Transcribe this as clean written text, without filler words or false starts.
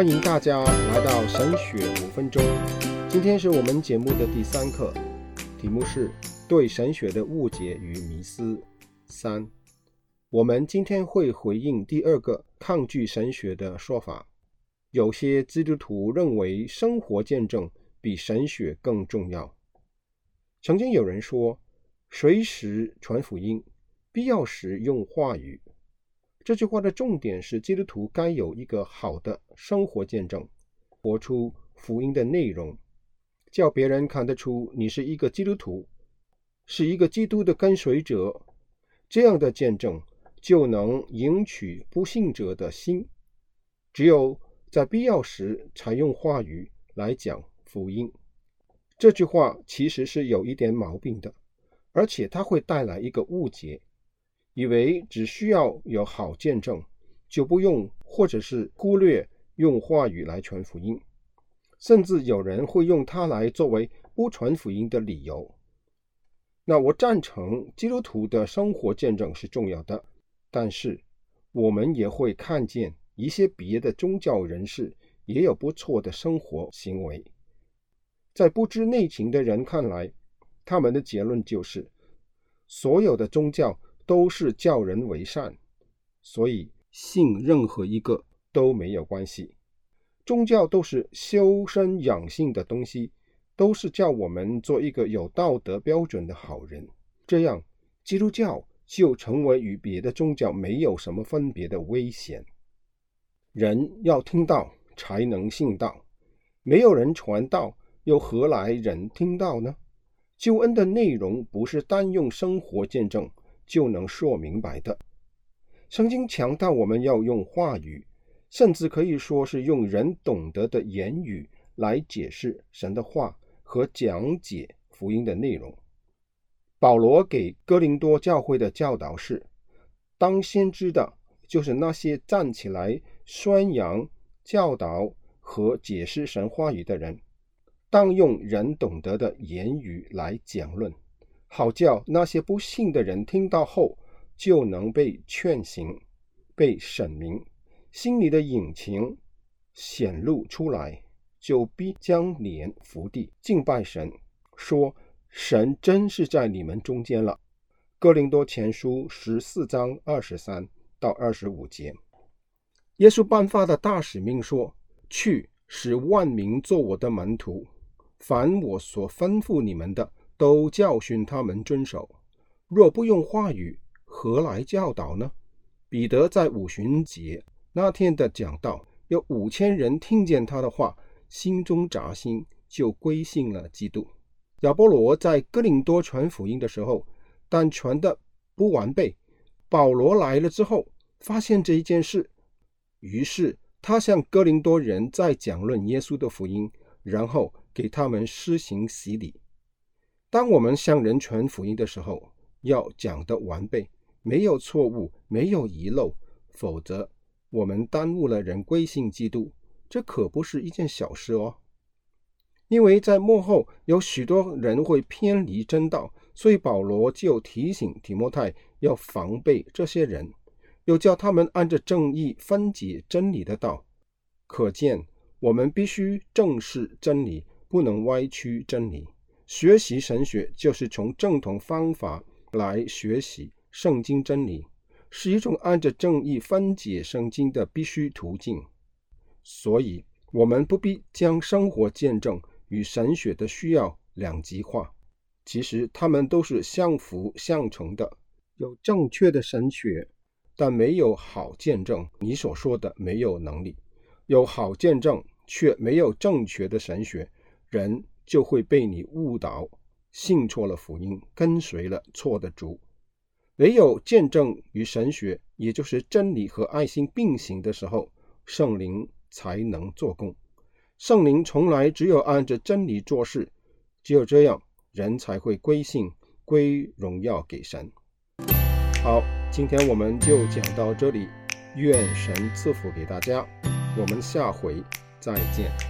欢迎大家来到神学5分钟，今天是我们节目的第3课，题目是对神学的误解与迷思3。我们今天会回应第2个抗拒神学的说法。有些基督徒认为生活见证比神学更重要。曾经有人说，随时传福音，必要时用话语。这句话的重点是基督徒该有一个好的生活见证，活出福音的内容，叫别人看得出你是一个基督徒，是一个基督的跟随者。这样的见证就能赢取不信者的心。只有在必要时才用话语来讲福音。这句话其实是有一点毛病的，而且它会带来一个误解，以为只需要有好见证，就不用或者是忽略用话语来传福音，甚至有人会用它来作为不传福音的理由。那我赞成基督徒的生活见证是重要的，但是我们也会看见一些别的宗教人士也有不错的生活行为。在不知内情的人看来，他们的结论就是所有的宗教都是叫人为善，所以信任何一个都没有关系。宗教都是修身养性的东西，都是叫我们做一个有道德标准的好人。这样，基督教就成为与别的宗教没有什么分别的危险。人要听道才能信道，没有人传道，又何来人听道呢？救恩的内容不是单用生活见证就能说明白的。圣经强调我们要用话语，甚至可以说是用人懂得的言语来解释神的话和讲解福音的内容。保罗给哥林多教会的教导是，当先知的就是那些站起来宣扬、教导和解释神话语的人，当用人懂得的言语来讲论，好叫那些不信的人听到后就能被劝醒，被审明，心里的隐情显露出来，就必将脸伏地敬拜神，说神真是在你们中间了。哥林多前书14章23到25节。耶稣颁发的大使命说，去使万民做我的门徒，凡我所吩咐你们的都教训他们遵守。若不用话语，何来教导呢？彼得在五旬节那天的讲道，有5000人听见他的话，心中扎心，就归信了基督。亚波罗在哥林多传福音的时候，但传的不完备，保罗来了之后发现这一件事，于是他向哥林多人再讲论耶稣的福音，然后给他们施行洗礼。当我们向人传福音的时候，要讲得完备，没有错误，没有遗漏，否则我们耽误了人归信基督，这可不是一件小事哦。因为在末后有许多人会偏离真道，所以保罗就提醒提摩太要防备这些人，又叫他们按着正义分解真理的道。可见我们必须正视真理，不能歪曲真理。学习神学就是从正统方法来学习圣经真理，是一种按着正义分解圣经的必须途径。所以我们不必将生活见证与神学的需要两极化，其实它们都是相辅相成的。有正确的神学但没有好见证，你所说的没有能力；有好见证却没有正确的神学，人就会被你误导，信错了福音，跟随了错的主。唯有见证与神学，也就是真理和爱心并行的时候，圣灵才能做工。圣灵从来只有按着真理做事，只有这样，人才会归信，归荣耀给神。好，今天我们就讲到这里，愿神赐福给大家，我们下回再见。